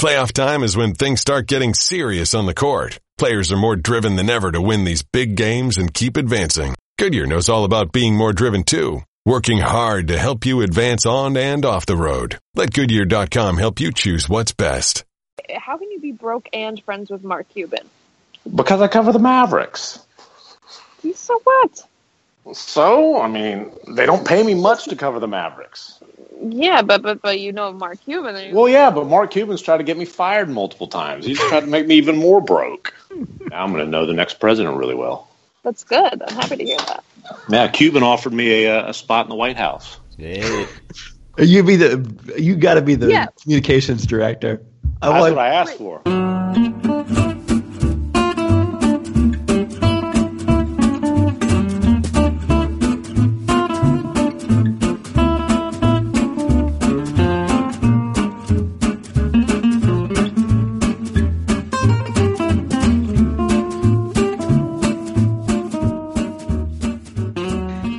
Playoff time is when things start getting serious on the court. Players are more driven than ever to win these big games and keep advancing. Goodyear knows all about being more driven too, working hard to help you advance on and off the road. Let Goodyear.com help you choose what's best. How can you be broke and friends with Mark Cuban? Because I cover the Mavericks. So what? So, I mean, they don't pay me much to cover the Mavericks. Yeah, but you know Mark Cuban. Well, yeah, but Mark Cuban's tried to get me fired multiple times. He's tried to make me even more broke. Now I'm going to know the next president really well. That's good. I'm happy to hear that. Yeah, Cuban offered me a spot in the White House. Yeah. You got to be the communications director. That's what I asked for.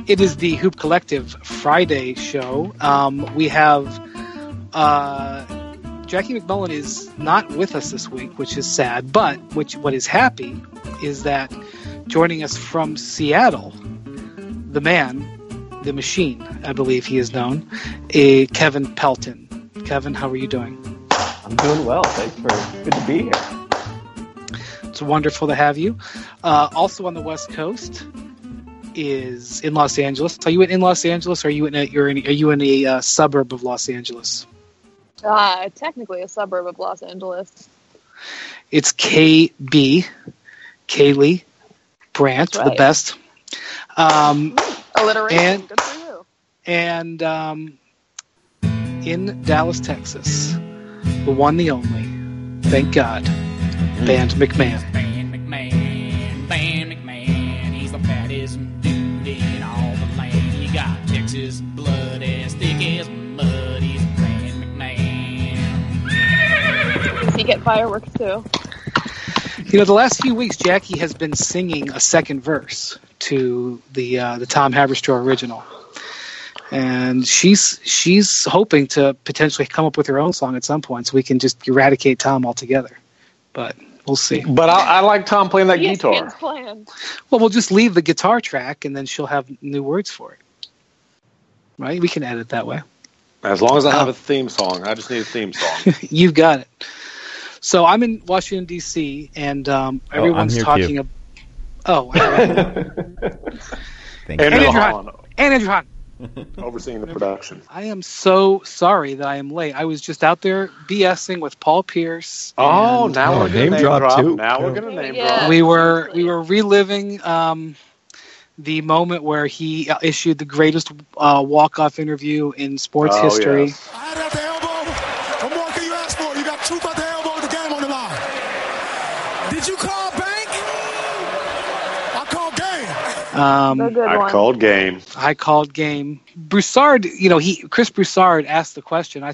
It is the Hoop Collective Friday show. We have Jackie McMullen is not with us this week, which is sad. But what is happy is that joining us from Seattle, the man, the machine, I believe he is known, Kevin Pelton. Kevin, how are you doing? I'm doing well. Thanks for good to be here. It's wonderful to have you. Also on the West Coast is in Los Angeles. Are you in Los Angeles, or are you in a suburb of Los Angeles? Technically a suburb of Los Angeles. It's Kaileigh Brandt, right. The best. Alliteration, good for you. And in Dallas, Texas, the one, the only, thank God, Band McMahon. Band McMahon, he's the fattest dude in all the land. He got Texas blood as thick as mud. He's you get fireworks too. You know, the last few weeks, Jackie has been singing a second verse to the Tom Haberstroh original, and she's hoping to potentially come up with her own song at some point, so we can just eradicate Tom altogether. But we'll see. But I like Tom playing that guitar. Well, we'll just leave the guitar track, and then she'll have new words for it. Right? We can edit that way. As long as I have a theme song. I just need a theme song. You've got it. So I'm in Washington, D.C., and everyone's talking about... Oh, thank you. Andrew Hahn. Overseeing the production. I am so sorry that I am late. I was just out there BSing with Paul Pierce. Oh, now we're going to name drop, too. Now we're going to name drop. We were reliving the moment where he issued the greatest walk-off interview in sports history. Yes. I had at the elbow. What more can you ask for? You got two by the elbow with the game on the line. Did you call bank? I called game. I called game. Broussard, Chris Broussard asked the question. I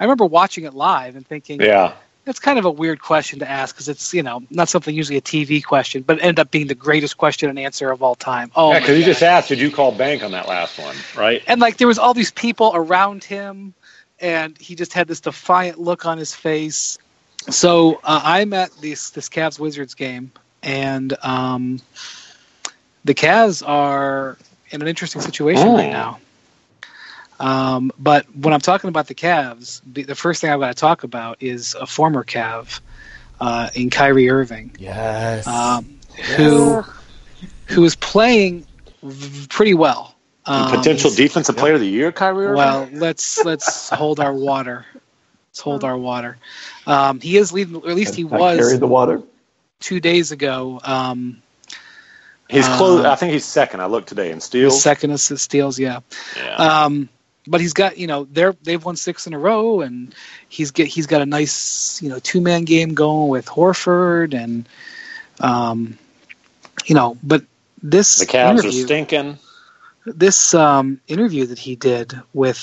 remember watching it live and thinking, yeah. That's kind of a weird question to ask because it's, not something usually a TV question, but it ended up being the greatest question and answer of all time. Oh, yeah, because you just asked, did you call bank on that last one, right? And, there was all these people around him, and he just had this defiant look on his face. So I'm at this Cavs-Wizards game, and the Cavs are in an interesting situation right now. But when I'm talking about the Cavs, the first thing I've got to talk about is a former Cav in Kyrie Irving. Yes. Who is playing pretty well. Potential defensive player of the year, Kyrie Irving? Well, let's hold our water. Let's hold our water. He is leading, or at least he was. Carry the water. 2 days ago. He's close. I think he's second. I looked today in steals. Second in steals, yeah. But he's got, they've won six in a row, and he's got a nice, two-man game going with Horford, and, but this the Cavs are stinking. This interview that he did with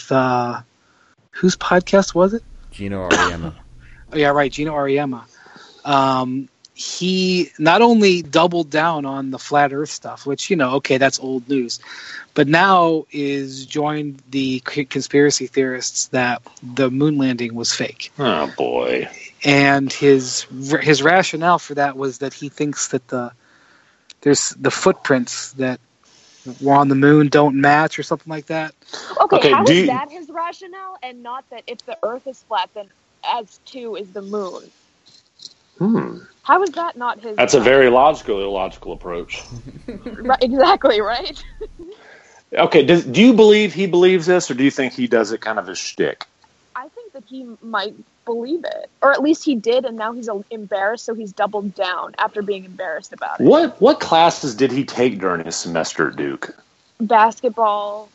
whose podcast was it? Geno Auriemma. Oh, yeah, right, Geno Auriemma. He not only doubled down on the flat earth stuff, which, that's old news, but now is joined the conspiracy theorists that the moon landing was fake. Oh, boy. And his rationale for that was that he thinks that there's the footprints that were on the moon don't match or something like that. Okay, how is that his rationale, and not that if the Earth is flat, then as too is the moon? How is that not his? That's a very illogical approach. Right, exactly, right? Okay, do you believe he believes this, or do you think he does it kind of as shtick? I think that he might believe it, or at least he did, and now he's embarrassed, so he's doubled down after being embarrassed about it. What classes did he take during his semester at Duke? Basketball.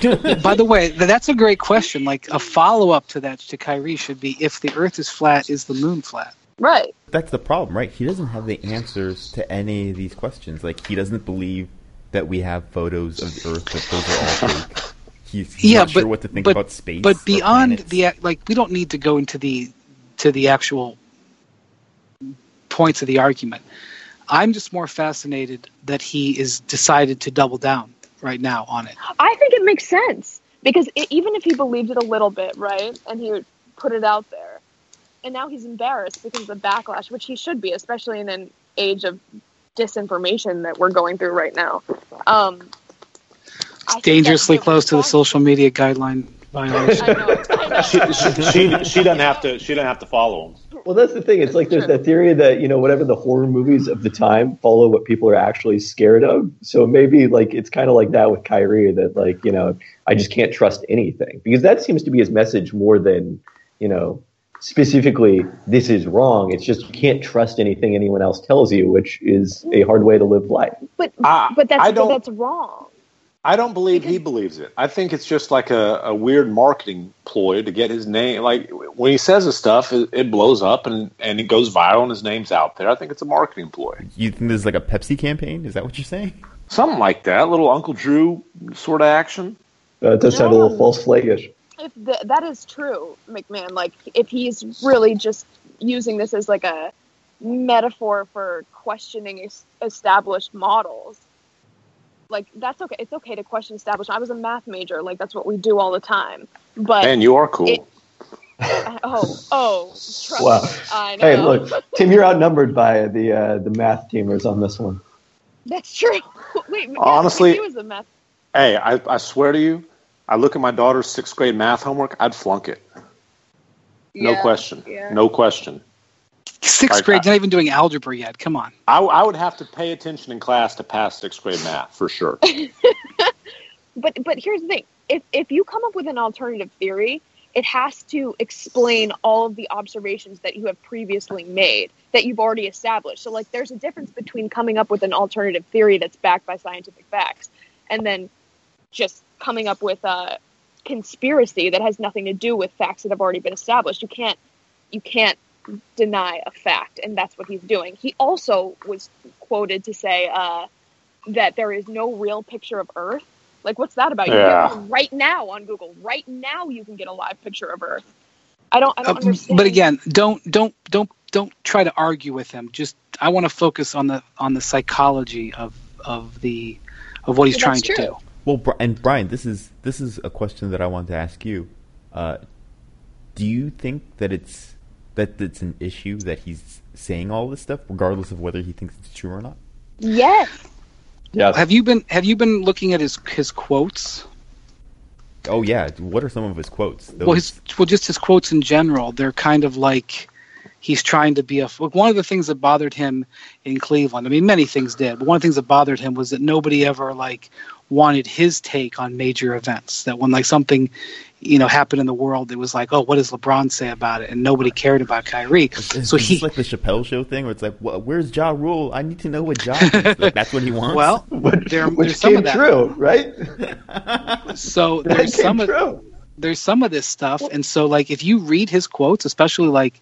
Dude, by the way, that's a great question. Like, a follow-up to that to Kyrie should be, if the Earth is flat, is the moon flat? Right. That's the problem, right? He doesn't have the answers to any of these questions. Like, he doesn't believe that we have photos of the Earth, that those are all fake. He's not sure what to think about space. But beyond the, like, we don't need to go into the actual points of the argument. I'm just more fascinated that he is decided to double down right now on it. I think it makes sense, because even if he believed it a little bit, right, and he would put it out there, and now he's embarrassed because of the backlash, which he should be, especially in an age of disinformation that we're going through right now. Dangerously close to the social media guideline violation. I know. She doesn't have to. She doesn't have to follow him. Well, that's the thing. It's like there's that theory that, you know, whatever the horror movies of the time follow what people are actually scared of. So maybe, like, it's kind of like that with Kyrie, that, like, you know, I just can't trust anything, because that seems to be his message more than, you know, specifically this is wrong. It's just you can't trust anything anyone else tells you, which is a hard way to live life. But that's wrong. I don't believe he believes it. I think it's just like a weird marketing ploy to get his name. Like, when he says this stuff, it blows up and it goes viral and his name's out there. I think it's a marketing ploy. You think this is like a Pepsi campaign? Is that what you're saying? Something like that. A little Uncle Drew sort of action. It does sound a little false flagish. That is true, McMahon. Like, if he's really just using this as like a metaphor for questioning established models, like, that's okay. It's okay to question establishment. I was a math major. Like, that's what we do all the time. But man, you are cool. Trust wow. Me. I know. Hey, look, Tim, you're outnumbered by the math teamers on this one. That's true. Wait, honestly, he was a math. Hey, I swear to you, I look at my daughter's 6th grade math homework, I'd flunk it. No question. Yeah. No question. 6th grade, not even doing algebra yet. Come on. I would have to pay attention in class to pass 6th grade math for sure. But here's the thing. If you come up with an alternative theory, it has to explain all of the observations that you have previously made, that you've already established. So, like, there's a difference between coming up with an alternative theory that's backed by scientific facts and then just coming up with a conspiracy that has nothing to do with facts that have already been established. You can't deny a fact, and that's what he's doing. He also was quoted to say that there is no real picture of Earth. Like, what's that about? Yeah. You can get right now on Google. Right now, you can get a live picture of Earth. I don't understand. But again, don't try to argue with him. Just, I want to focus on the psychology of what he's trying to do. Well, and Brian, this is a question that I want to ask you. Do you think that it's an issue that he's saying all this stuff, regardless of whether he thinks it's true or not? Yes. Yeah. Have you been looking at his quotes? Oh yeah. What are some of his quotes? Well, just his quotes in general. They're kind of like he's trying to be one of the things that bothered him in Cleveland. I mean, many things did, but one of the things that bothered him was that nobody ever like wanted his take on major events. That when like something, you know, happened in the world, it was like, oh, what does LeBron say about it? And nobody cared about Kyrie. It's like the Chappelle Show thing, where it's like, well, where's Ja Rule? I need to know what Ja is. Like, that's what he wants. Well, there's some of that, true, right? So there's some of this stuff, and so like if you read his quotes, especially like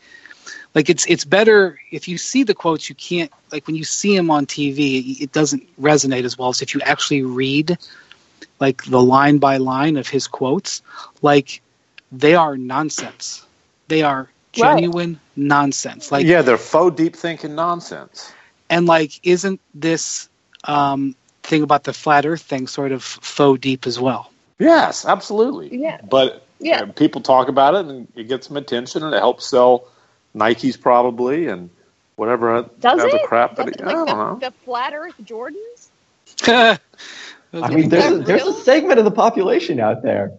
it's better if you see the quotes. You can't, like, when you see him on TV, it doesn't resonate as well as if you actually read, like, the line by line of his quotes. Like, they are nonsense. They are genuine nonsense. Like, yeah, they're faux deep thinking nonsense. And like, isn't this thing about the flat Earth thing sort of faux deep as well? Yes, absolutely. Yeah. But Yeah. And people talk about it, and it gets some attention, and it helps sell Nikes probably, and whatever other crap. Does it? Like I don't know. The flat Earth Jordans? I mean, there's a segment of the population out there.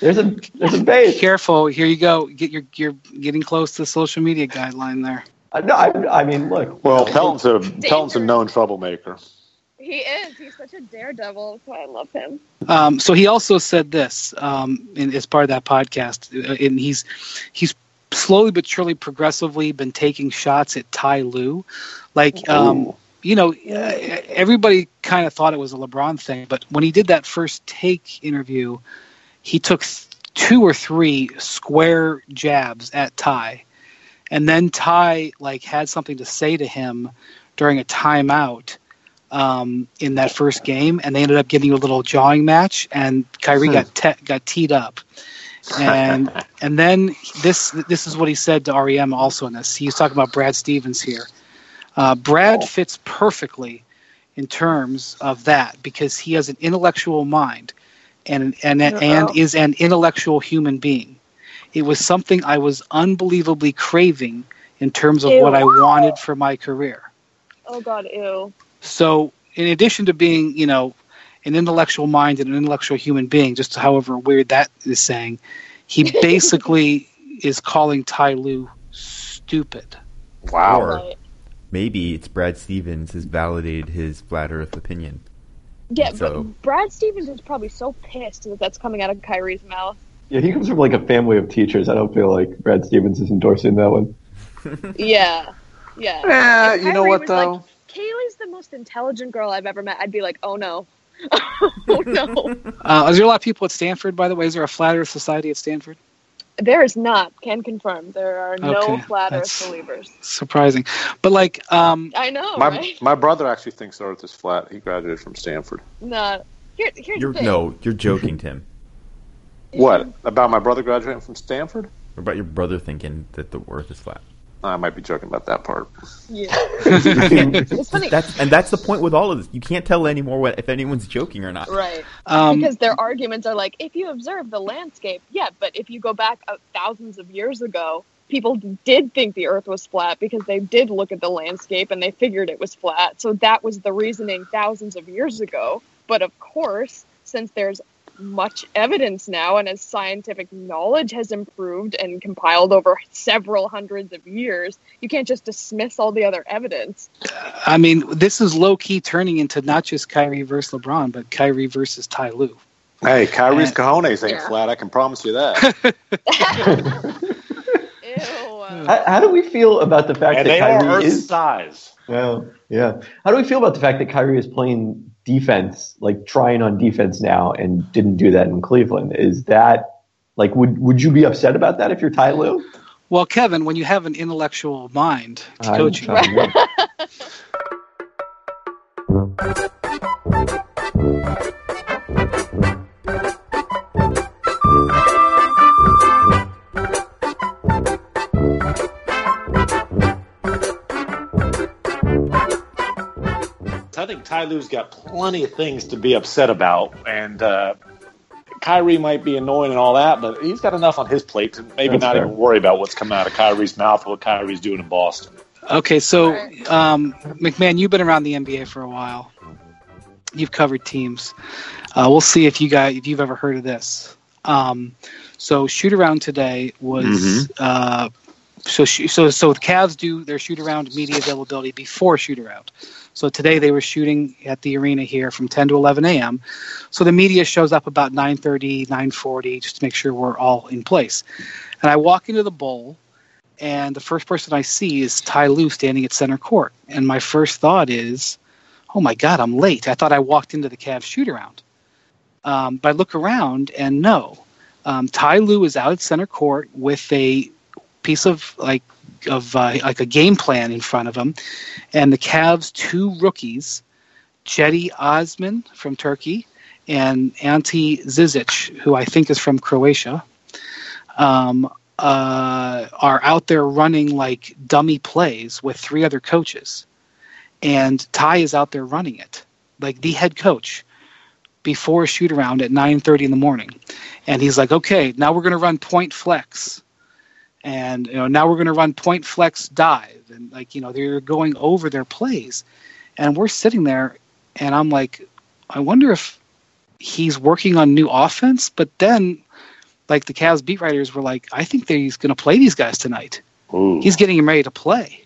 There's a base. Careful, here you go. You're getting close to the social media guideline there. No, I mean, look. Well, Pelton's a known troublemaker. He is. He's such a daredevil. That's why I love him. So he also said this as part of that podcast, and he's slowly but surely, progressively been taking shots at Ty Lue, like. You know, everybody kind of thought it was a LeBron thing, but when he did that first take interview, he took two or three square jabs at Ty, and then Ty had something to say to him during a timeout in that first game, and they ended up getting a little jawing match, and Kyrie got teed up, and then this is what he said to Auriemma also in this. He's talking about Brad Stevens here. Brad fits perfectly in terms of that because he has an intellectual mind and is an intellectual human being. It was something I was unbelievably craving in terms of what I wanted for my career. Oh, God, ew. So in addition to being, you know, an intellectual mind and an intellectual human being, just however weird that is saying, he basically is calling Ty Lue stupid. Wow. Right. Maybe it's Brad Stevens has validated his flat Earth opinion. Yeah, so, but Brad Stevens is probably so pissed that that's coming out of Kyrie's mouth. Yeah, he comes from a family of teachers. I don't feel like Brad Stevens is endorsing that one. Yeah. You know what though? Kaileigh's the most intelligent girl I've ever met. I'd be like, oh no, oh no. Is there a lot of people at Stanford? By the way, is there a flat Earth society at Stanford? There is not. Can confirm. There are no flat Earth believers. Surprising, but I know. My brother actually thinks the Earth is flat. He graduated from Stanford. No, here's the thing. No, you're joking, Tim. What about my brother graduating from Stanford? What about your brother thinking that the Earth is flat? I might be joking about that part. Yeah, it's funny. That's the point with all of this. You can't tell anymore if anyone's joking or not. Right, because their arguments are if you observe the landscape, yeah, but if you go back thousands of years ago, people did think the Earth was flat because they did look at the landscape and they figured it was flat. So that was the reasoning thousands of years ago. But of course, since there's much evidence now, and as scientific knowledge has improved and compiled over several hundreds of years, you can't just dismiss all the other evidence. I mean, this is low-key turning into not just Kyrie versus LeBron, but Kyrie versus Ty Lue. Hey, Kyrie's cojones ain't flat, I can promise you that. Ew. How do we feel about the fact that Kyrie is... size. Well, yeah. How do we feel about the fact that Kyrie is playing... defense, trying on defense now, and didn't do that in Cleveland? Is that would you be upset about that if you're Ty Lue? Well, Kevin, when you have an intellectual mind to coach you. I think Ty Lue's got plenty of things to be upset about, and Kyrie might be annoying and all that, but he's got enough on his plate to maybe not even worry about what's coming out of Kyrie's mouth or what Kyrie's doing in Boston. Okay, so McMahon, you've been around the NBA for a while. You've covered teams. We'll see if you've ever heard of this. So shoot around today was so the Cavs do their shoot around media availability before shoot around. So today they were shooting at the arena here from 10 to 11 a.m. So the media shows up about 9:30, 9:40, just to make sure we're all in place. And I walk into the bowl, and the first person I see is Ty Lue standing at center court. And my first thought is, oh, my God, I'm late. I thought I walked into the Cavs shoot-around. But I look around, and no. Ty Lue is out at center court with a piece of, a game plan in front of him, and the Cavs' two rookies, Jetty Osman from Turkey and Ante Žižić, who I think is from Croatia, are out there running dummy plays with three other coaches, and Ty is out there running it, the head coach before shoot around at 9:30 in the morning. And he's like, okay, now we're going to run point flex. And, you know, now we're going to run point flex dive. And, like, you know, they're going over their plays. And we're sitting there, and I'm like, I wonder if he's working on new offense. But then, like, the Cavs beat writers were like, I think that he's going to play these guys tonight. Ooh. He's getting them ready to play.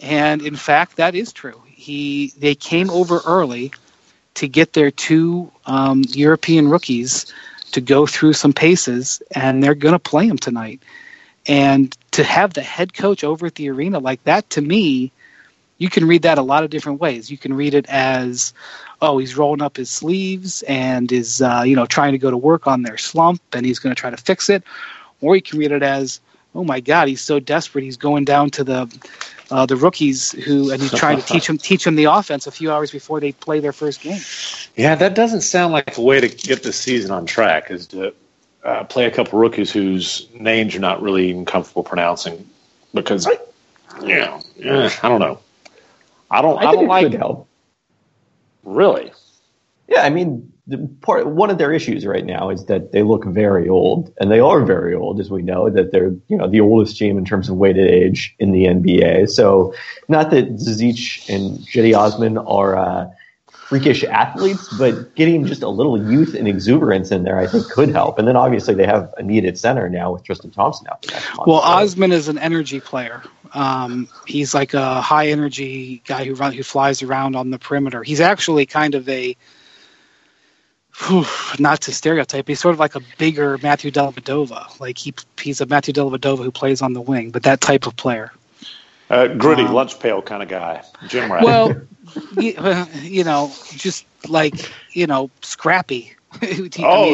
And, in fact, that is true. They came over early to get their two European rookies to go through some paces, and they're going to play them tonight. And to have the head coach over at the arena like that, to me, you can read that a lot of different ways. You can read it as, oh, he's rolling up his sleeves and is trying to go to work on their slump, and he's going to try to fix it. Or you can read it as, oh my God, he's so desperate, he's going down to the rookies and he's trying to teach them the offense a few hours before they play their first game. Yeah, that doesn't sound like a way to get the season on track, is to play a couple rookies whose names you're not really even comfortable pronouncing, because I don't know. I don't like it. Could help. Really? Yeah, I mean, one of their issues right now is that they look very old, and they are very old, as we know, that they're, you know, the oldest team in terms of weighted age in the NBA. So, not that Žižić and Jetty Osman are freakish athletes, but getting just a little youth and exuberance in there, I think, could help. And then obviously they have a need at center now with Tristan Thompson out there. Well, Osman is an energy player. He's like a high energy guy who flies around on the perimeter. He's actually kind of a, not to stereotype, he's sort of like a bigger Matthew Dellavedova. Like he's a Matthew Dellavedova who plays on the wing, but that type of player. Gritty, lunch pail kind of guy. Gym rat. Well, scrappy.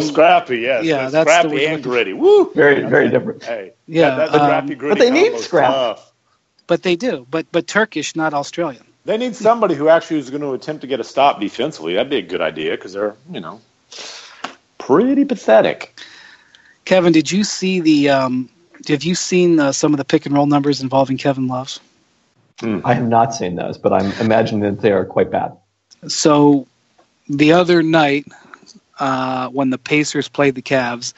Scrappy, yes. Yeah, that's scrappy and gritty. Woo! Very, very different. Hey, yeah, the scrappy, gritty. But they need scrap. Tough. But they do. But Turkish, not Australian. They need somebody who actually is going to attempt to get a stop defensively. That'd be a good idea, because they're, pretty pathetic. Kevin, did you see the? Have you seen some of the pick and roll numbers involving Kevin Love? I have not seen those, but I'm imagining that they are quite bad. So the other night, when the Pacers played the Cavs,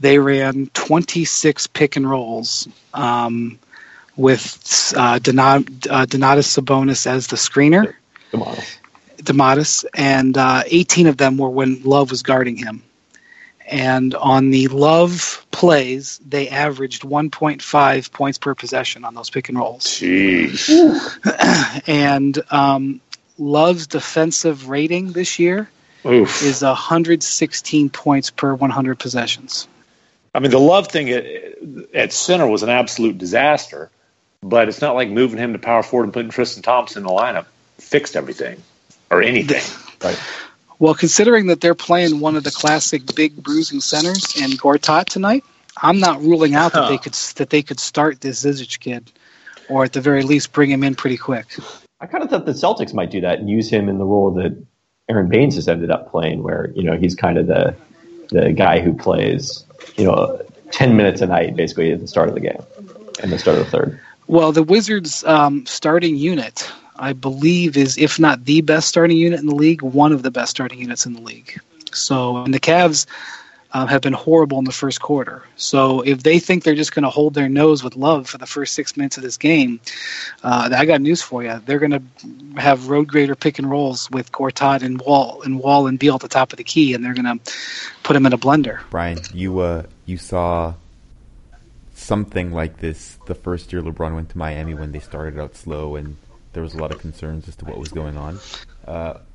they ran 26 pick and rolls with Domantas Sabonis as the screener. Domantas. And 18 of them were when Love was guarding him. And on the Love plays, they averaged 1.5 points per possession on those pick and rolls. Jeez. And Love's defensive rating this year is 116 points per 100 possessions. I mean, the Love thing at center was an absolute disaster, but it's not like moving him to power forward and putting Tristan Thompson in the lineup fixed everything or anything. Right. Well, considering that they're playing one of the classic big bruising centers in Gortat tonight, I'm not ruling out that they could start this Žižić kid, or at the very least bring him in pretty quick. I kind of thought the Celtics might do that and use him in the role that Aaron Baines has ended up playing, where he's kind of the guy who plays 10 minutes a night basically at the start of the game and the start of the third. Well, the Wizards' starting unit, I believe, is, if not the best starting unit in the league, one of the best starting units in the league. So, and the Cavs have been horrible in the first quarter. So if they think they're just going to hold their nose with Love for the first 6 minutes of this game, I got news for you. They're going to have road grader pick and rolls with Gortat and Wall and Beal at the top of the key, and they're going to put them in a blender. Brian, you saw something like this the first year LeBron went to Miami, when they started out slow and there was a lot of concerns as to what was going on.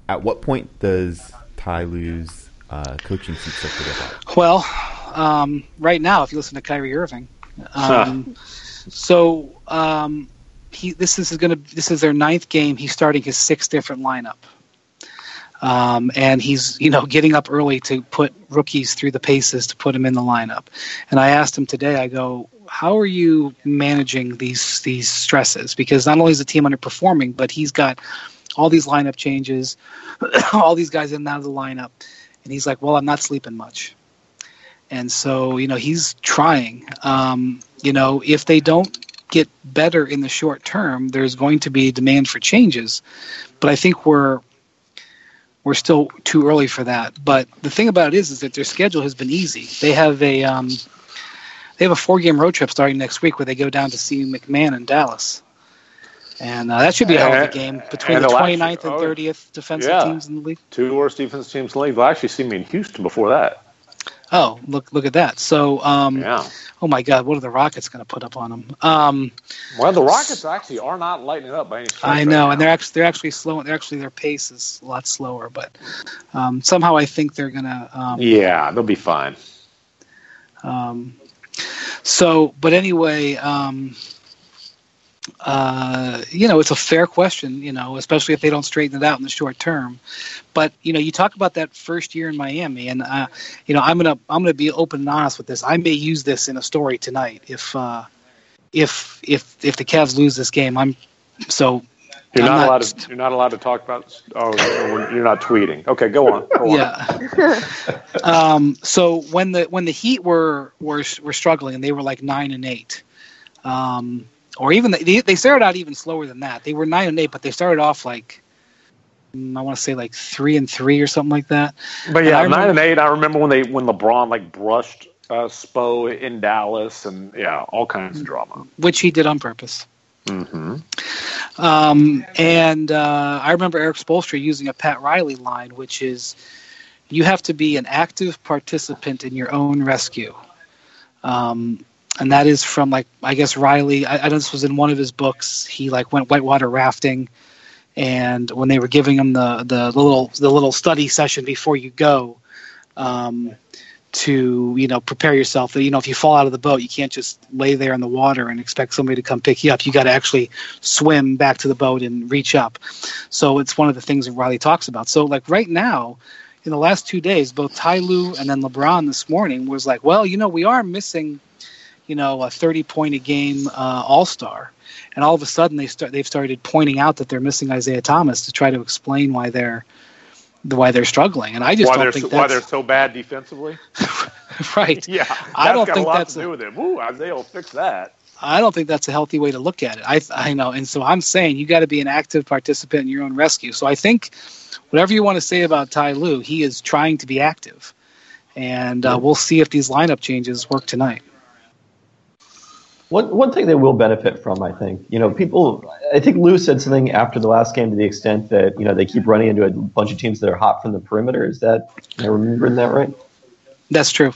At what point does Ty Lue's coaching seat start to get out? Well, right now, if you listen to Kyrie Irving, this is their ninth game. He's starting his sixth different lineup, and he's getting up early to put rookies through the paces to put him in the lineup. And I asked him today. I go, how are you managing these stresses? Because not only is the team underperforming, but he's got all these lineup changes, all these guys in and out of the lineup. And he's like, well, I'm not sleeping much. And so, he's trying. If they don't get better in the short term, there's going to be demand for changes. But I think we're we're still too early for that. But the thing about it is that their schedule has been easy. They have a 4-game road trip starting next week where they go down to see McMahon in Dallas. And that should be a hell of a game between the 29th and 30th defensive teams in the league. Two worst defensive teams in the league. They'll actually see me in Houston before that. Oh, look at that. So, oh, my God, what are the Rockets going to put up on them? Well, the Rockets actually are not lighting it up by any stretch. I know, right, and they're actually slowing. Their pace is a lot slower, but somehow I think they're going to they'll be fine. But anyway, it's a fair question, especially if they don't straighten it out in the short term. But, you talk about that first year in Miami, and, I'm going to be open and honest with this. I may use this in a story tonight if the Cavs lose this game. You're not allowed to talk about. Oh, you're not tweeting. Okay, go on. Yeah. So when the Heat were struggling and they were like 9-8, or even they started out even slower than that. They were 9-8, but they started off like, I want to say like 3-3 or something like that. But yeah, 9-8. I remember when LeBron like brushed Spo in Dallas, and yeah, all kinds of drama, which he did on purpose. Mm-hmm. I remember Eric Spolster using a Pat Riley line, which is, you have to be an active participant in your own rescue. And that is from, like, I guess Riley, I know this was in one of his books. He like went whitewater rafting, and when they were giving him the little study session before you go, to prepare yourself that if you fall out of the boat, you can't just lay there in the water and expect somebody to come pick you up. You got to actually swim back to the boat and reach up. So it's one of the things that Riley talks about. So like right now, in the last 2 days, both Ty Lue and then LeBron this morning was like, well, we are missing a 30-point a game all-star, and all of a sudden they've started pointing out that they're missing Isaiah Thomas to try to explain why they're struggling, and I just don't think why they're so bad defensively. Right. Yeah, I don't think that's got a lot to do with it. Woo, Isaiah will fix that. I don't think that's a healthy way to look at it. I know, and so I'm saying you got to be an active participant in your own rescue. So I think whatever you want to say about Ty Lue, he is trying to be active, and we'll see if these lineup changes work tonight. One thing they will benefit from, I think, I think Lou said something after the last game to the extent that, they keep running into a bunch of teams that are hot from the perimeter. Is that, am I remembering that right? That's true.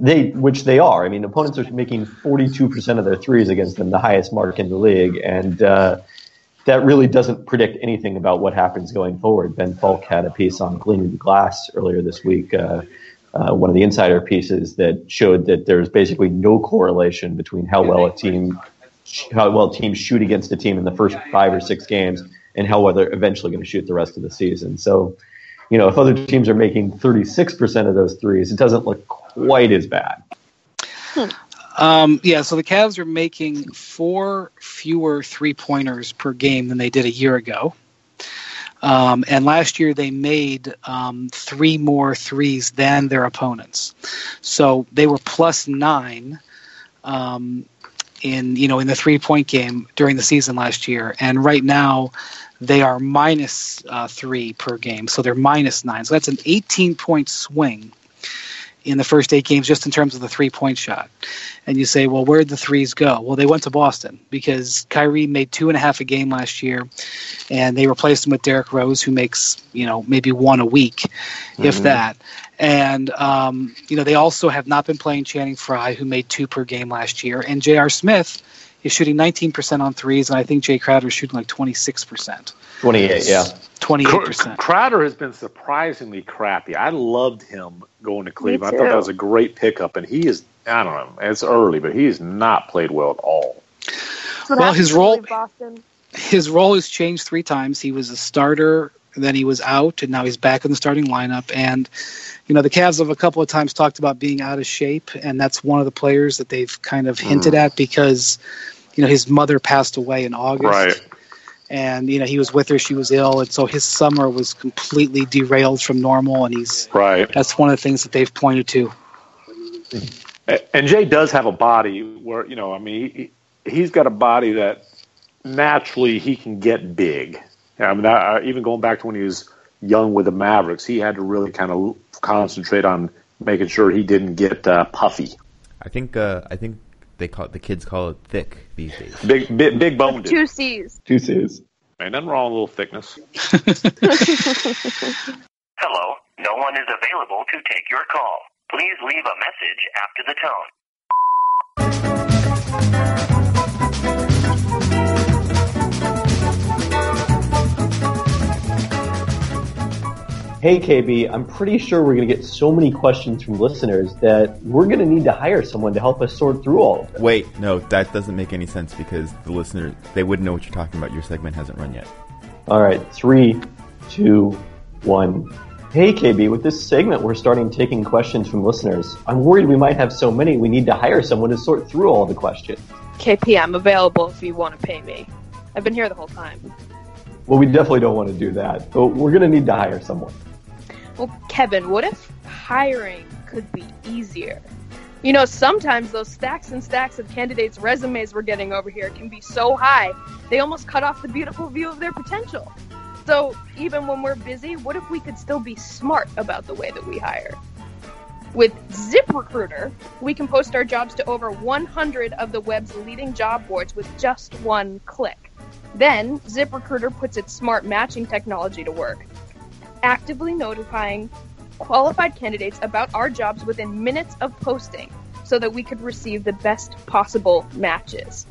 Which they are. I mean, opponents are making 42% of their threes against them, the highest mark in the league. And that really doesn't predict anything about what happens going forward. Ben Falk had a piece on cleaning the glass earlier this week, one of the insider pieces that showed that there's basically no correlation between how well teams shoot against a team in the first 5 or 6 games and how well they're eventually going to shoot the rest of the season. So, if other teams are making 36% of those threes, it doesn't look quite as bad. So the Cavs are making 4 fewer three-pointers per game than they did a year ago. And last year they made 3 more threes than their opponents. So they were +9 in the three-point game during the season last year. And right now they are minus 3 per game. So they're -9. So that's an 18-point swing in the first 8 games just in terms of the three-point shot. And you say, well, where'd the threes go? Well, they went to Boston because Kyrie made 2.5 a game last year, and they replaced him with Derrick Rose, who makes, maybe 1 a week, if that. And, they also have not been playing Channing Frye, who made 2 per game last year. And J.R. Smith is shooting 19% on threes, and I think Jay Crowder is shooting like 26%. 28, yeah. 28%. Crowder has been surprisingly crappy. I loved him going to Cleveland. I thought that was a great pickup, and he is, I don't know, it's early, but he's not played well at all. Well, his role has changed 3 times. He was a starter, then he was out, and now he's back in the starting lineup. And, the Cavs have a couple of times talked about being out of shape, and that's one of the players that they've kind of hinted at because, his mother passed away in August. Right. And, he was with her, she was ill, and so his summer was completely derailed from normal, and he's right. That's one of the things that they've pointed to. And Jay does have a body where, he's got a body that naturally he can get big. I mean, even going back to when he was Young with the Mavericks, he had to really kind of concentrate on making sure he didn't get puffy. I think they call it, the kids call it thick these days. Big boned. With two C's. Two C's. Ain't nothing wrong with a little thickness. Hello, no one is available to take your call. Please leave a message after the tone. Hey, KB, I'm pretty sure we're going to get so many questions from listeners that we're going to need to hire someone to help us sort through all of them. Wait, no, that doesn't make any sense because the listeners, they wouldn't know what you're talking about. Your segment hasn't run yet. All right, 3, 2, 1. Hey, KB, with this segment, we're starting taking questions from listeners. I'm worried we might have so many we need to hire someone to sort through all the questions. KP, I'm available if you want to pay me. I've been here the whole time. Well, we definitely don't want to do that, but we're going to need to hire someone. Well, Kevin, what if hiring could be easier? You know, sometimes those stacks and stacks of candidates' resumes we're getting over here can be so high, they almost cut off the beautiful view of their potential. So even when we're busy, what if we could still be smart about the way that we hire? With ZipRecruiter, we can post our jobs to over 100 of the web's leading job boards with just one click. Then, ZipRecruiter puts its smart matching technology to work, actively notifying qualified candidates about our jobs within minutes of posting so that we could receive the best possible matches.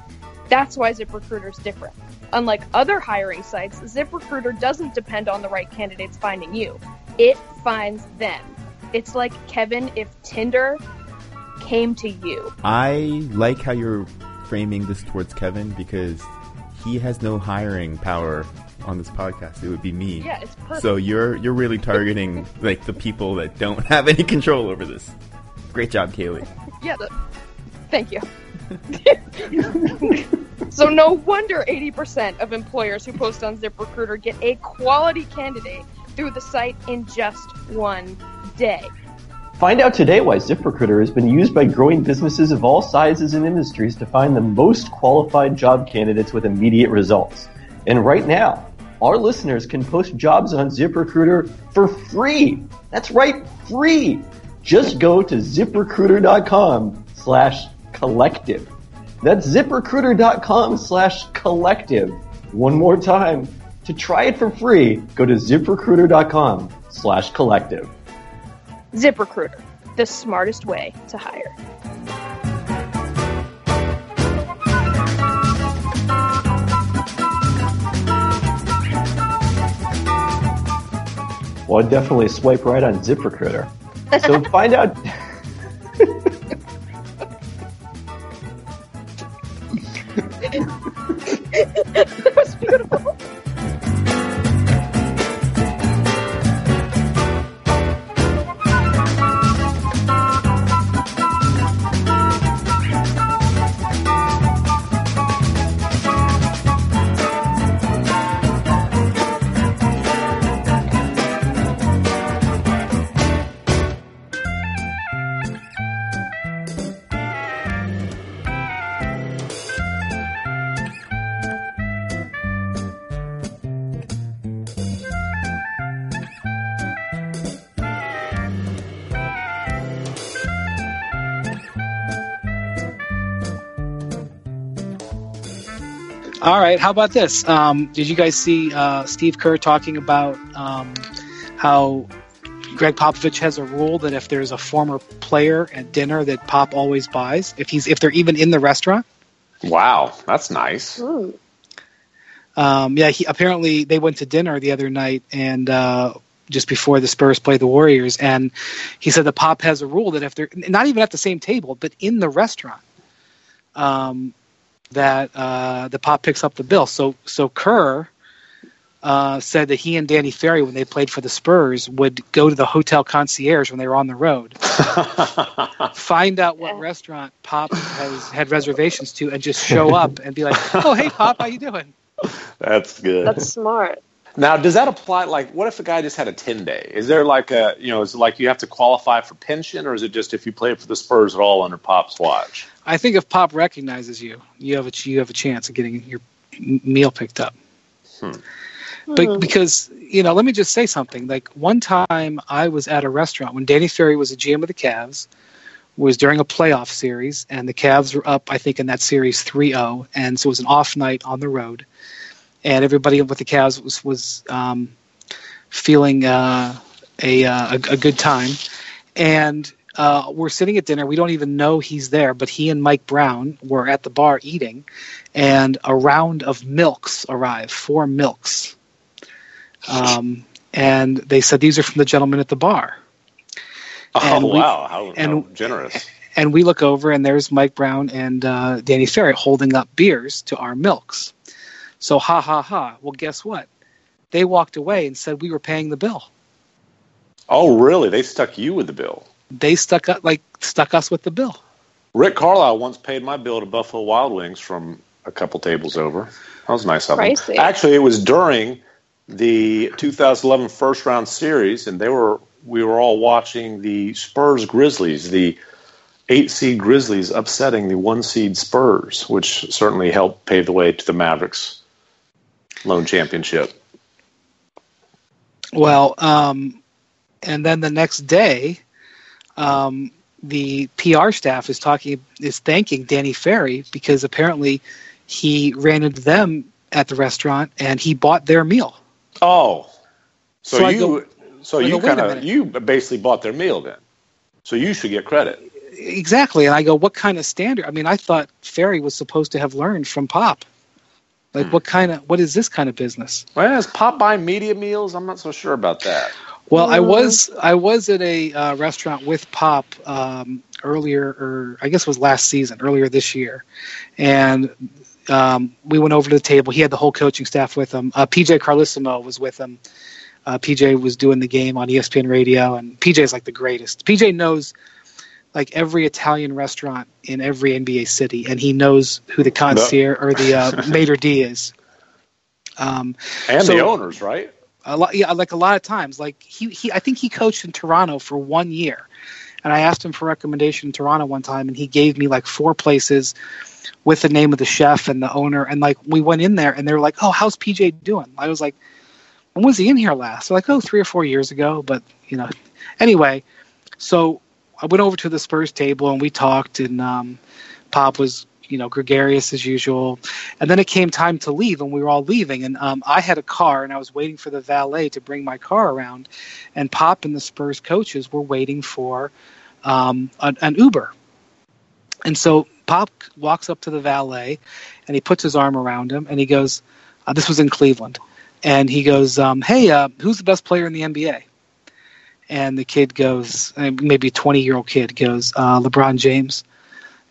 That's why ZipRecruiter is different. Unlike other hiring sites, ZipRecruiter doesn't depend on the right candidates finding you. It finds them. It's like, Kevin, if Tinder came to you. I like how you're framing this towards Kevin because he has no hiring power on this podcast. It would be me. Yeah, it's perfect. So you're really targeting like the people that don't have any control over this. Great job, Kaileigh. Yeah, thank you. So no wonder 80% of employers who post on ZipRecruiter get a quality candidate through the site in just one day. Find out today why ZipRecruiter has been used by growing businesses of all sizes and industries to find the most qualified job candidates with immediate results. And right now, our listeners can post jobs on ZipRecruiter for free. That's right, free. Just go to ZipRecruiter.com/collective. That's ZipRecruiter.com/collective. One more time. To try it for free, go to ZipRecruiter.com/collective. ZipRecruiter, the smartest way to hire. Well, I'd definitely swipe right on ZipRecruiter. So find out... That was beautiful. All right, how about this? Did you guys see Steve Kerr talking about how Greg Popovich has a rule that if there's a former player at dinner that Pop always buys, if they're even in the restaurant? Wow, that's nice. Yeah, apparently they went to dinner the other night and just before the Spurs played the Warriors, and he said the Pop has a rule that if they're not even at the same table, but in the restaurant, that the Pop picks up the bill. So Kerr said that he and Danny Ferry, when they played for the Spurs, would go to the hotel concierge when they were on the road, find out what restaurant Pop had reservations to, and just show up and be like, "Oh, hey, Pop, how you doing?" That's good. That's smart. Now, does that apply? Like, what if a guy just had a 10-day? Is there like a, you know, is it like you have to qualify for pension, or is it just if you play for the Spurs at all under Pop's watch? I think if Pop recognizes you, you have a chance of getting your meal picked up. But because, you know, let me just say something. Like, one time I was at a restaurant when Danny Ferry was a GM of the Cavs. It was during a playoff series, and the Cavs were up, I think, in that series 3-0. And so it was an off night on the road. And everybody with the Cavs was feeling a good time. And we're sitting at dinner. We don't even know he's there, but he and Mike Brown were at the bar eating. And a round of milks arrived, 4 milks. And they said, these are from the gentleman at the bar. And wow. How generous. And we look over, and there's Mike Brown and Danny Ferry holding up beers to our milks. So, ha, ha, ha. Well, guess what? They walked away and said we were paying the bill. Oh, really? They stuck you with the bill? They stuck us with the bill. Rick Carlisle once paid my bill to Buffalo Wild Wings from a couple tables over. That was nice of them. Actually, it was during the 2011 first-round series, and we were all watching the Spurs Grizzlies, the 8-seed Grizzlies upsetting the 1-seed Spurs, which certainly helped pave the way to the Mavericks' lone championship. Well, and then the next day, the PR staff is thanking Danny Ferry because apparently he ran into them at the restaurant and he bought their meal. Oh, so you basically bought their meal then. So you should get credit. Exactly. And I go, what kind of standard? I mean, I thought Ferry was supposed to have learned from Pop. Like, what is this kind of business? Well, is Pop buying media meals? I'm not so sure about that. Well, I was at a restaurant with Pop earlier, or I guess it was last season, earlier this year, and we went over to the table. He had the whole coaching staff with him. PJ Carlesimo was with him. PJ was doing the game on ESPN Radio, and PJ is like the greatest. PJ knows like every Italian restaurant in every NBA city, and he knows who the concierge or the maitre d' is. The owners, right? A lot, yeah, like a lot of times. Like he I think he coached in Toronto for 1 year, and I asked him for a recommendation in Toronto one time, and he gave me like 4 places with the name of the chef and the owner. And like we went in there, and they were like, "Oh, how's PJ doing?" I was like, "When was he in here last?" They're like, "Oh, 3 or 4 years ago." But you know, anyway, so I went over to the Spurs table and we talked, and Pop was, you know, gregarious as usual. And then it came time to leave, and we were all leaving. And I had a car, and I was waiting for the valet to bring my car around. And Pop and the Spurs coaches were waiting for an Uber. And so Pop walks up to the valet, and he puts his arm around him, and he goes, this was in Cleveland. And he goes, hey, who's the best player in the NBA? And the kid goes, maybe a 20-year-old kid goes, LeBron James.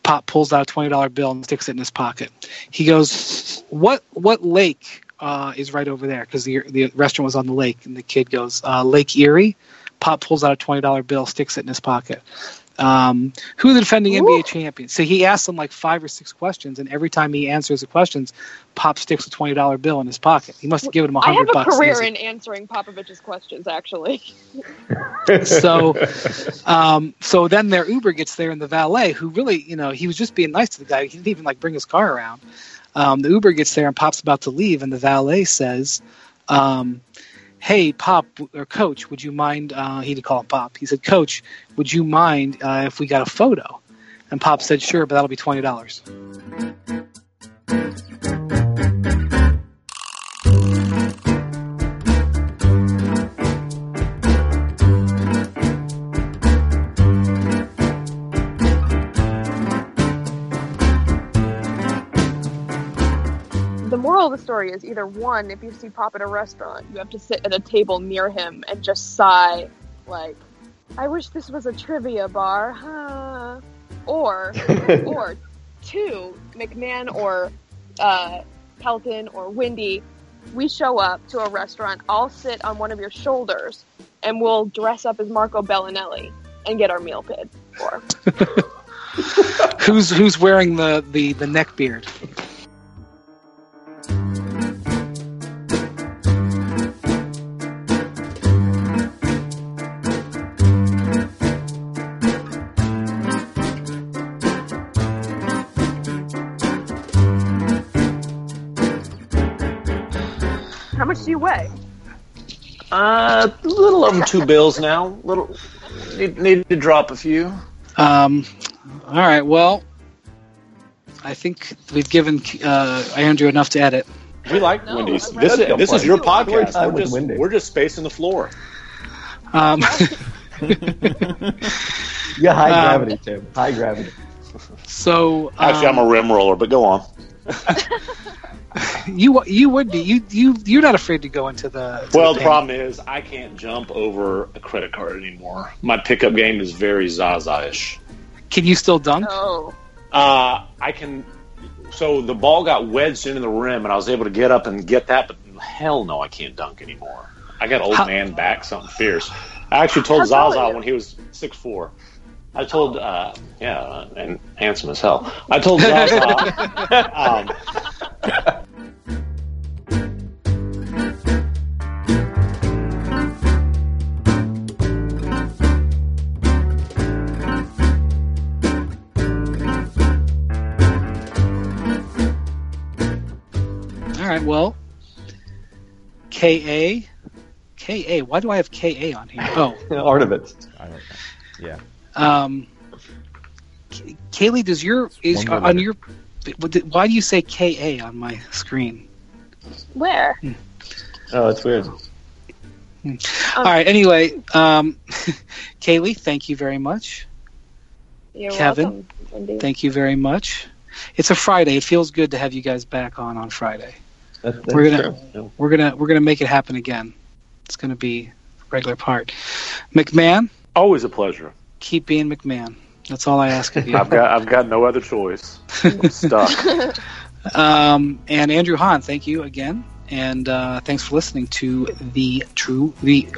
Pop pulls out a $20 bill and sticks it in his pocket. He goes, what lake is right over there? Because the restaurant was on the lake. And the kid goes, Lake Erie. Pop pulls out a $20 bill, sticks it in his pocket. Who are the defending NBA champions? So he asks them like 5 or 6 questions, and every time he answers the questions, Pop sticks a $20 bill in his pocket. He must have given him $100. I have a career in answering Popovich's questions, actually. So then their Uber gets there, and the valet, who really, you know, he was just being nice to the guy. He didn't even like bring his car around. The Uber gets there, and Pop's about to leave, and the valet says, hey, Pop, or Coach, would you mind he didn't call him Pop. He said, Coach, would you mind if we got a photo? And Pop said, sure, but that'll be $20. The moral of the story is either one, if you see Pop at a restaurant, you have to sit at a table near him and just sigh, like, I wish this was a trivia bar, huh? Or two, McMahon or Pelton or Wendy, we show up to a restaurant, I'll sit on one of your shoulders, and we'll dress up as Marco Bellinelli and get our meal paid for. Who's wearing the neck beard? much do you weigh? A little over 2 bills now. Need to drop a few. All right. Well, I think we've given Andrew enough to edit. We like Wendy's. This is your podcast. We're just spacing the floor. Yeah, high gravity, Tim. High gravity. So actually, I'm a rim roller, but go on. You would be you're not afraid to go into the. Well, the problem is I can't jump over a credit card anymore. My pickup game is very Zaza-ish. Can you still dunk? No. I can. So the ball got wedged into the rim, and I was able to get up and get that. But hell no, I can't dunk anymore. I got old man back, something fierce. I actually told Zaza when he was 6'4". I told, and handsome as hell. I told Zaza. All right, well, K.A. Why do I have K.A. on here? Oh. Art of it. I don't know. Yeah. Kaileigh, does your is on your? Why do you say K.A. on my screen? Where? Oh, that's weird. All right. Anyway, Kaileigh, thank you very much. You're Kevin, welcome, Wendy. Thank you very much. It's a Friday. It feels good to have you guys back on Friday. That's true. We're gonna make it happen again. It's gonna be a regular part. McMahon, always a pleasure. Keep being McMahon. That's all I ask of you. I've got no other choice. I'm stuck. And Andrew Hahn, thank you again, and thanks for listening to the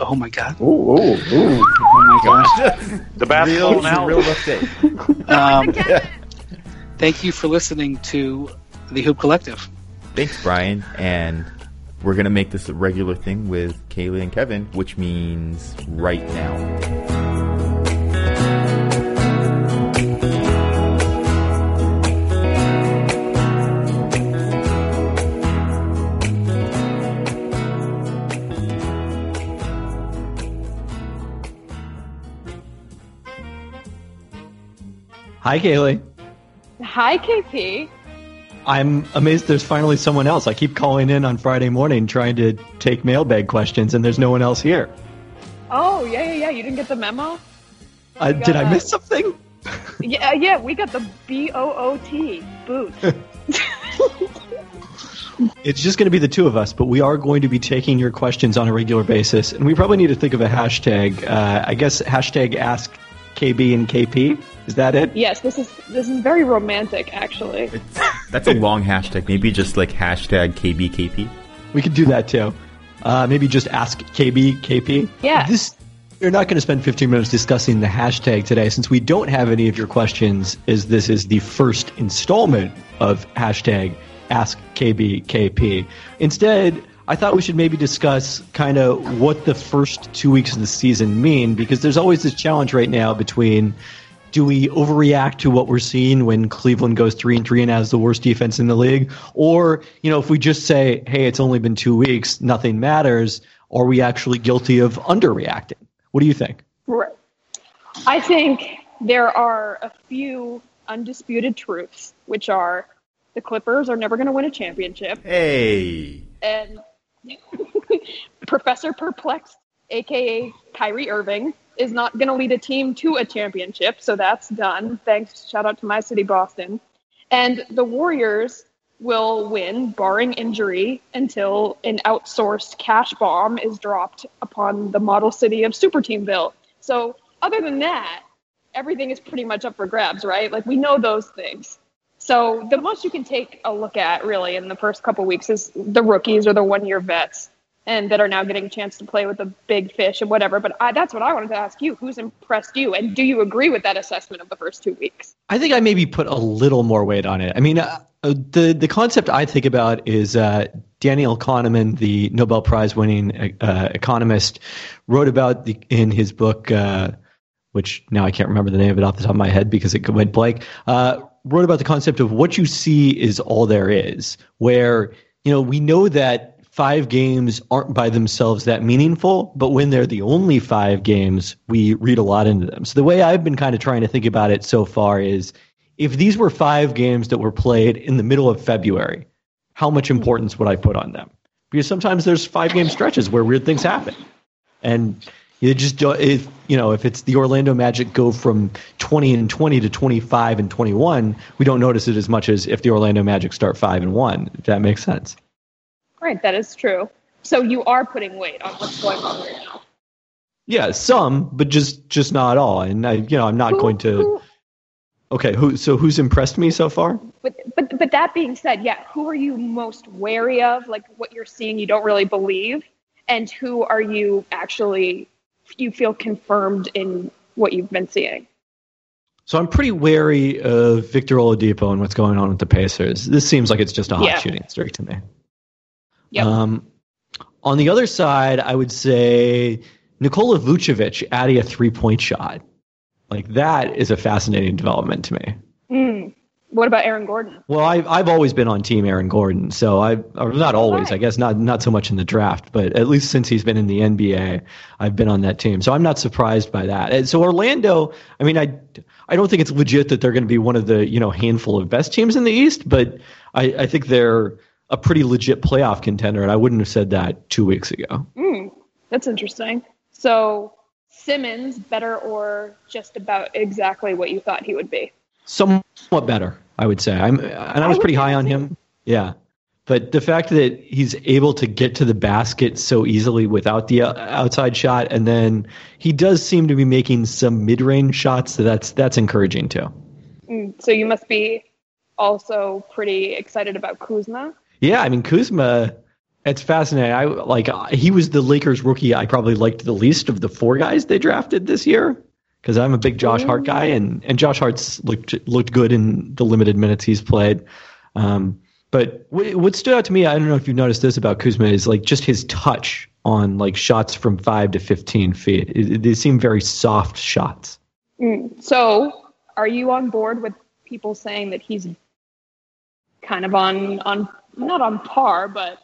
oh my god. Ooh. Oh my gosh. The basketball now. Real update. Thank you for listening to the Hoop Collective. Thanks, Brian, and we're gonna make this a regular thing with Kaileigh and Kevin, which means right now. Hi, Kaileigh. Hi, KP. I'm amazed there's finally someone else. I keep calling in on Friday morning trying to take mailbag questions, and there's no one else here. Oh, yeah. You didn't get the memo? Did I miss something? Yeah, we got the BOOT, boot. It's just going to be the two of us, but we are going to be taking your questions on a regular basis, and we probably need to think of a hashtag. I guess hashtag ask KB and KP. Is that it? Yes, this is very romantic, actually. That's a long hashtag. Maybe just like hashtag KBKP. We could do that too. Maybe just ask KBKP. Yeah. You're not going to spend 15 minutes discussing the hashtag today, since we don't have any of your questions, as this is the first installment of hashtag ask KBKP. Instead, I thought we should maybe discuss kind of what the first 2 weeks of the season mean, because there's always this challenge right now between, do we overreact to what we're seeing when Cleveland goes 3-3 and has the worst defense in the league? Or, if we just say, hey, it's only been 2 weeks, nothing matters, are we actually guilty of underreacting? What do you think? Right. I think there are a few undisputed truths, which are the Clippers are never going to win a championship. Hey! And Professor Perplexed, a.k.a. Kyrie Irving, is not going to lead a team to a championship, so that's done. Thanks. Shout out to my city, Boston. And the Warriors will win, barring injury, until an outsourced cash bomb is dropped upon the model city of Super Teamville. So other than that, everything is pretty much up for grabs, right? Like, we know those things. So the most you can take a look at, really, in the first couple weeks is the rookies or the one-year vets, and that are now getting a chance to play with the big fish and whatever. But that's what I wanted to ask you. Who's impressed you? And do you agree with that assessment of the first 2 weeks? I think I maybe put a little more weight on it. I mean, the concept I think about is Daniel Kahneman, the Nobel Prize-winning economist, wrote about in his book, which now I can't remember the name of it off the top of my head because it went blank, wrote about the concept of what you see is all there is, where, we know that five games aren't by themselves that meaningful, but when they're the only five games, we read a lot into them. So the way I've been kind of trying to think about it so far is, if these were five games that were played in the middle of February, how much importance would I put on them? Because sometimes there's five-game stretches where weird things happen. And you just don't, if it's the Orlando Magic go from 20-20 to 25-21, we don't notice it as much as if the Orlando Magic start 5-1, if that makes sense. Right, that is true. So you are putting weight on what's going on right now. Yeah, some, but just not all. And I'm not going to. Okay, who's impressed me so far? But that being said, yeah, who are you most wary of? Like, what you're seeing you don't really believe, and who are you actually, you feel confirmed in what you've been seeing? So I'm pretty wary of Victor Oladipo and what's going on with the Pacers. This seems like it's just a hot shooting streak to me. Yep. On the other side, I would say Nikola Vucevic adding a three-point shot. Like, that is a fascinating development to me. Mm. What about Aaron Gordon? Well, I've always been on team Aaron Gordon, so not so much in the draft, but at least since he's been in the NBA, I've been on that team. So I'm not surprised by that. And so Orlando, I mean, I don't think it's legit that they're going to be one of the handful of best teams in the East, but I think they're a pretty legit playoff contender, and I wouldn't have said that 2 weeks ago. Mm. That's interesting. So Simmons, better or just about exactly what you thought he would be? Somewhat better, I would say. I was pretty high on him. Yeah. But the fact that he's able to get to the basket so easily without the outside shot, and then he does seem to be making some mid-range shots, so that's encouraging too. So you must be also pretty excited about Kuzma? Yeah, I mean, Kuzma, it's fascinating. He was the Lakers rookie I probably liked the least of the four guys they drafted this year, because I'm a big Josh Hart guy, and Josh Hart's looked good in the limited minutes he's played. But what stood out to me, I don't know if you've noticed this about Kuzma, is like just his touch on like shots from 5 to 15 feet. They seem very soft shots. So, are you on board with people saying that he's kind of on not on par, but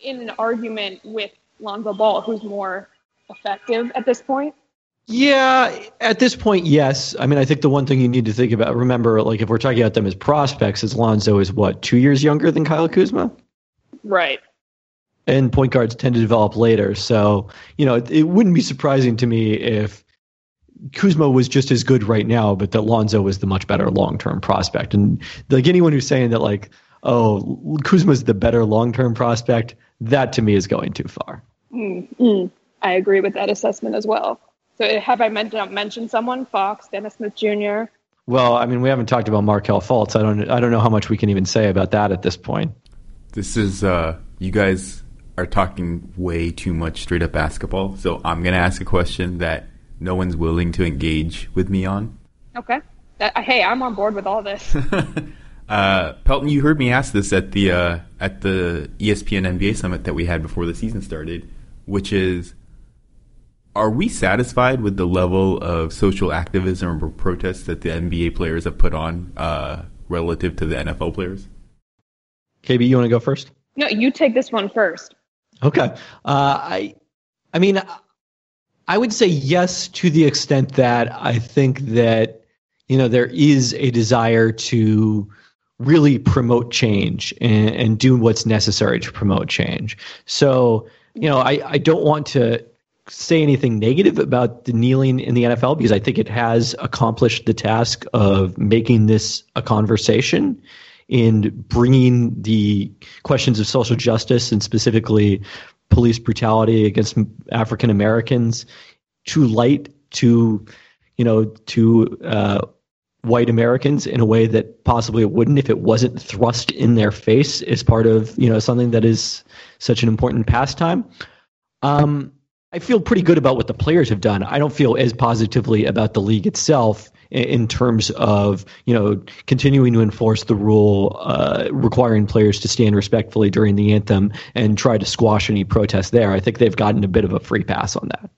in an argument with Lonzo Ball, who's more effective at this point? Yeah, at this point, yes. I mean, I think the one thing you need to think about, remember, like if we're talking about them as prospects, is Lonzo is what, 2 years younger than Kyle Kuzma? Right. And point guards tend to develop later. So, it wouldn't be surprising to me if Kuzma was just as good right now, but that Lonzo was the much better long-term prospect. And like anyone who's saying that like, oh, Kuzma's the better long-term prospect, that to me is going too far. I agree with that assessment as well. So have I mentioned someone? Fox, Dennis Smith Jr.? Well, I mean, we haven't talked about Markelle Fultz. I don't know how much we can even say about that at this point. This is, you guys are talking way too much straight-up basketball, so I'm going to ask a question that no one's willing to engage with me on. Okay. Hey, I'm on board with all this. Pelton, you heard me ask this at the ESPN NBA Summit that we had before the season started, which is, are we satisfied with the level of social activism or protest that the NBA players have put on relative to the NFL players? KB, you want to go first? No, you take this one first. Okay. I mean, I would say yes to the extent that I think that, there is a desire to really promote change and do what's necessary to promote change. So, I don't want to say anything negative about the kneeling in the NFL, because I think it has accomplished the task of making this a conversation and bringing the questions of social justice and specifically police brutality against African Americans to light to white Americans in a way that possibly it wouldn't if it wasn't thrust in their face as part of, something that is such an important pastime. I feel pretty good about what the players have done. I don't feel as positively about the league itself in terms of, continuing to enforce the rule requiring players to stand respectfully during the anthem and try to squash any protest there. I think they've gotten a bit of a free pass on that.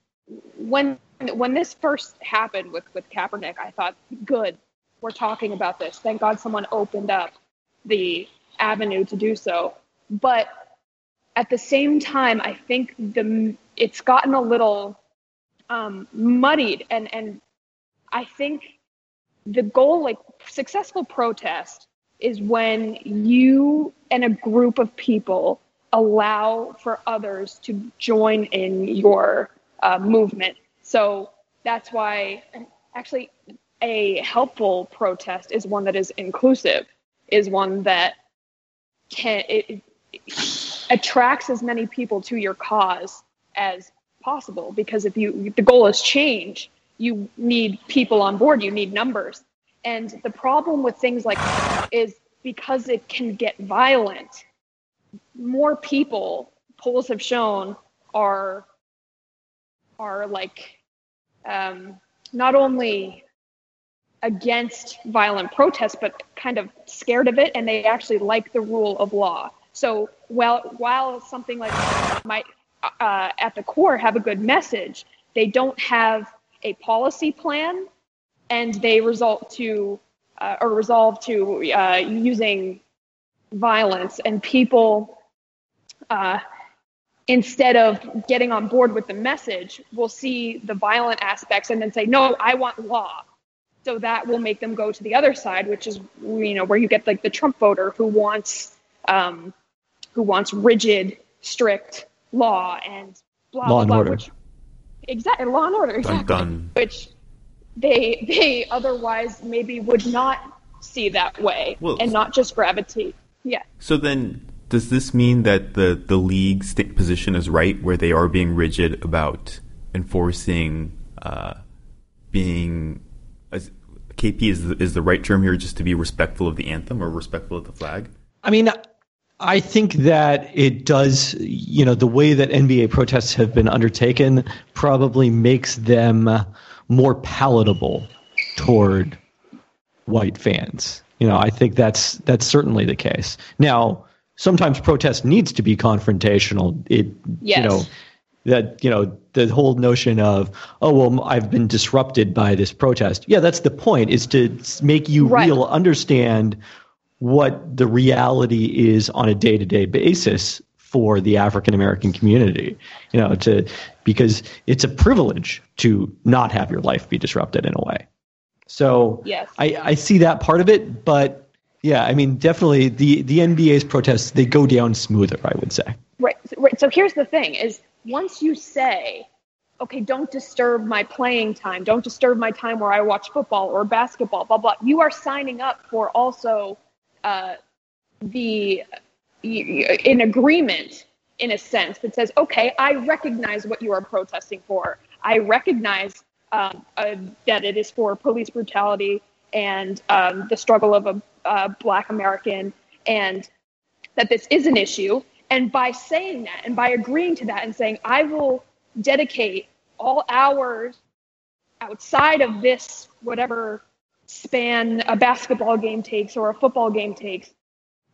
When this first happened with Kaepernick, I thought, good, we're talking about this. Thank God someone opened up the avenue to do so. But At the same time, I think it's gotten a little muddied, and I think the goal, like successful protest, is when you and a group of people allow for others to join in your movement. So that's why actually a helpful protest is one that is inclusive, is one that it attracts as many people to your cause as possible. Because if the goal is change, you need people on board, you need numbers. And the problem with things like that is because it can get violent, more people, polls have shown, are like not only against violent protests, but kind of scared of it, and they actually like the rule of law. So while something like that might, at the core, have a good message, they don't have a policy plan, and they resolve to using violence. And people, instead of getting on board with the message, will see the violent aspects and then say, no, I want law. So that will make them go to the other side, which is, you know, where you get like the Trump voter who wants rigid, strict law and blah, blah, blah. Law and order, exactly. Dun, dun. Which they otherwise maybe would not see that way, and not just gravitate. Yeah. So then does this mean that the league's position is right, where they are being rigid about enforcing being... KP is the right term here, just to be respectful of the anthem or respectful of the flag? I mean, I think that it does, you know, the way that NBA protests have been undertaken probably makes them more palatable toward white fans. You know, I think that's certainly the case. Now, sometimes protest needs to be confrontational. You know, that, you know, the whole notion of, oh, well, I've been disrupted by this protest. Yeah, that's the point, is to make you understand what the reality is on a day-to-day basis for the African-American community. You know, because it's a privilege to not have your life be disrupted in a way. So I see that part of it. But, yeah, I mean, definitely the NBA's protests, they go down smoother, I would say. Right. So here's the thing is, once you say, okay, don't disturb my playing time, don't disturb my time where I watch football or basketball, blah, blah, you are signing up for also an agreement, in a sense, that says, okay, I recognize what you are protesting for. I recognize that it is for police brutality and the struggle of a Black American, and that this is an issue. And by saying that, and by agreeing to that and saying, I will dedicate all hours outside of this, whatever span a basketball game takes or a football game takes,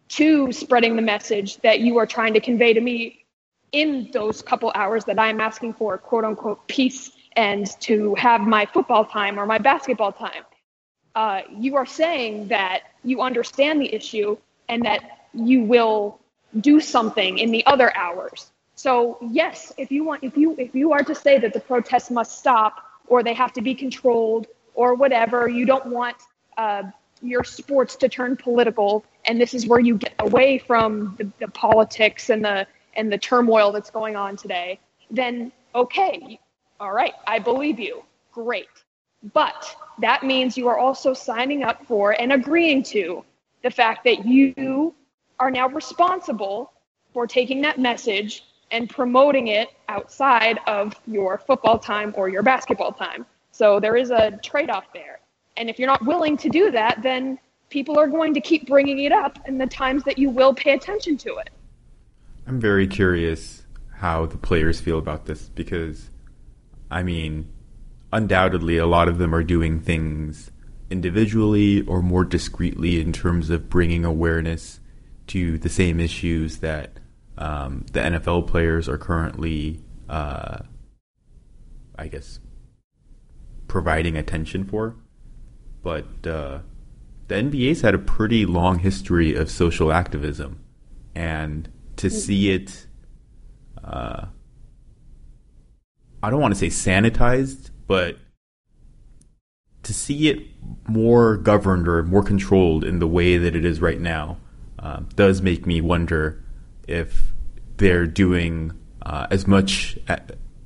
to spreading the message that you are trying to convey to me in those couple hours that I'm asking for, quote unquote, peace, and to have my football time or my basketball time. You are saying that you understand the issue and that you will do something in the other hours. So yes, if you are to say that the protests must stop or they have to be controlled or whatever, you don't want your sports to turn political, and this is where you get away from the politics and the turmoil that's going on today, then okay, all right, I believe you, great. But that means you are also signing up for and agreeing to the fact that you are now responsible for taking that message and promoting it outside of your football time or your basketball time. So there is a trade-off there. And if you're not willing to do that, then people are going to keep bringing it up in the times that you will pay attention to it. I'm very curious how the players feel about this because, I mean, undoubtedly a lot of them are doing things individually or more discreetly in terms of bringing awareness to the same issues that the NFL players are currently, I guess, providing attention for. But the NBA's had a pretty long history of social activism. And to see it I don't want to say sanitized, but to see it more governed or more controlled in the way that it is right now does make me wonder if they're doing as much,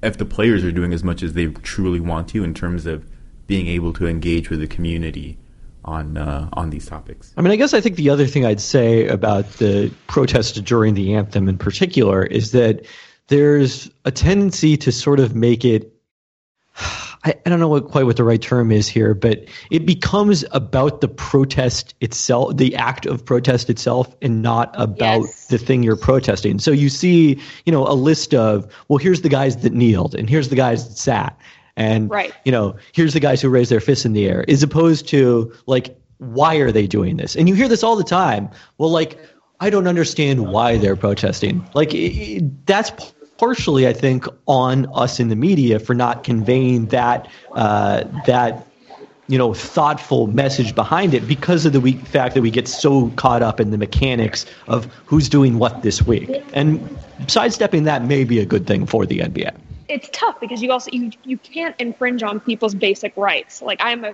if the players are doing as much as they truly want to in terms of being able to engage with the community on these topics. I mean, I guess I think the other thing I'd say about the protests during the anthem in particular is that there's a tendency to sort of make it, I don't know quite what the right term is here, but it becomes about the protest itself, the act of protest itself, and not about the thing you're protesting. So you see, you know, a list of, well, here's the guys that kneeled and here's the guys that sat. And, you know, here's the guys who raised their fists in the air, as opposed to, like, why are they doing this? And you hear this all the time. Well, like, I don't understand why they're protesting. Like, that's partially, I think, on us in the media for not conveying that, you know, thoughtful message behind it, because of the fact that we get so caught up in the mechanics of who's doing what this week. And sidestepping that may be a good thing for the NBA. It's tough because you also you can't infringe on people's basic rights. Like, I'm a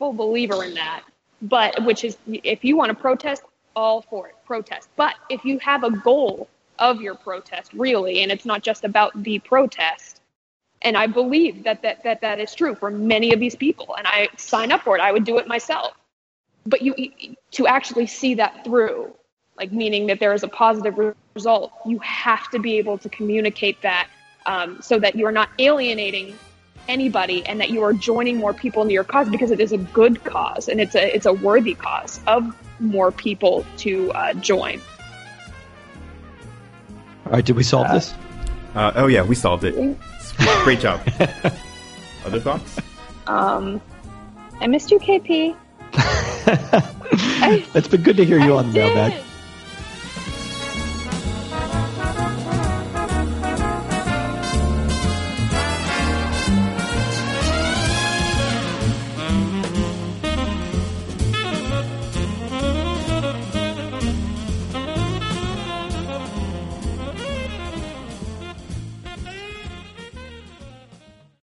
full believer in that, but which is, if you want to protest, all for it, protest. But if you have a goal of your protest, really, and it's not just about the protest, and I believe that is true for many of these people, and I sign up for it. I would do it myself. But you to actually see that through, like, meaning that there is a positive result, you have to be able to communicate that. So that you are not alienating anybody, and that you are joining more people into your cause, because it is a good cause, and it's a worthy cause of more people to join. All right, did we solve this? Oh yeah, we solved it. Great job. Other thoughts? I missed you, KP. It's been good to hear you on the mailbag.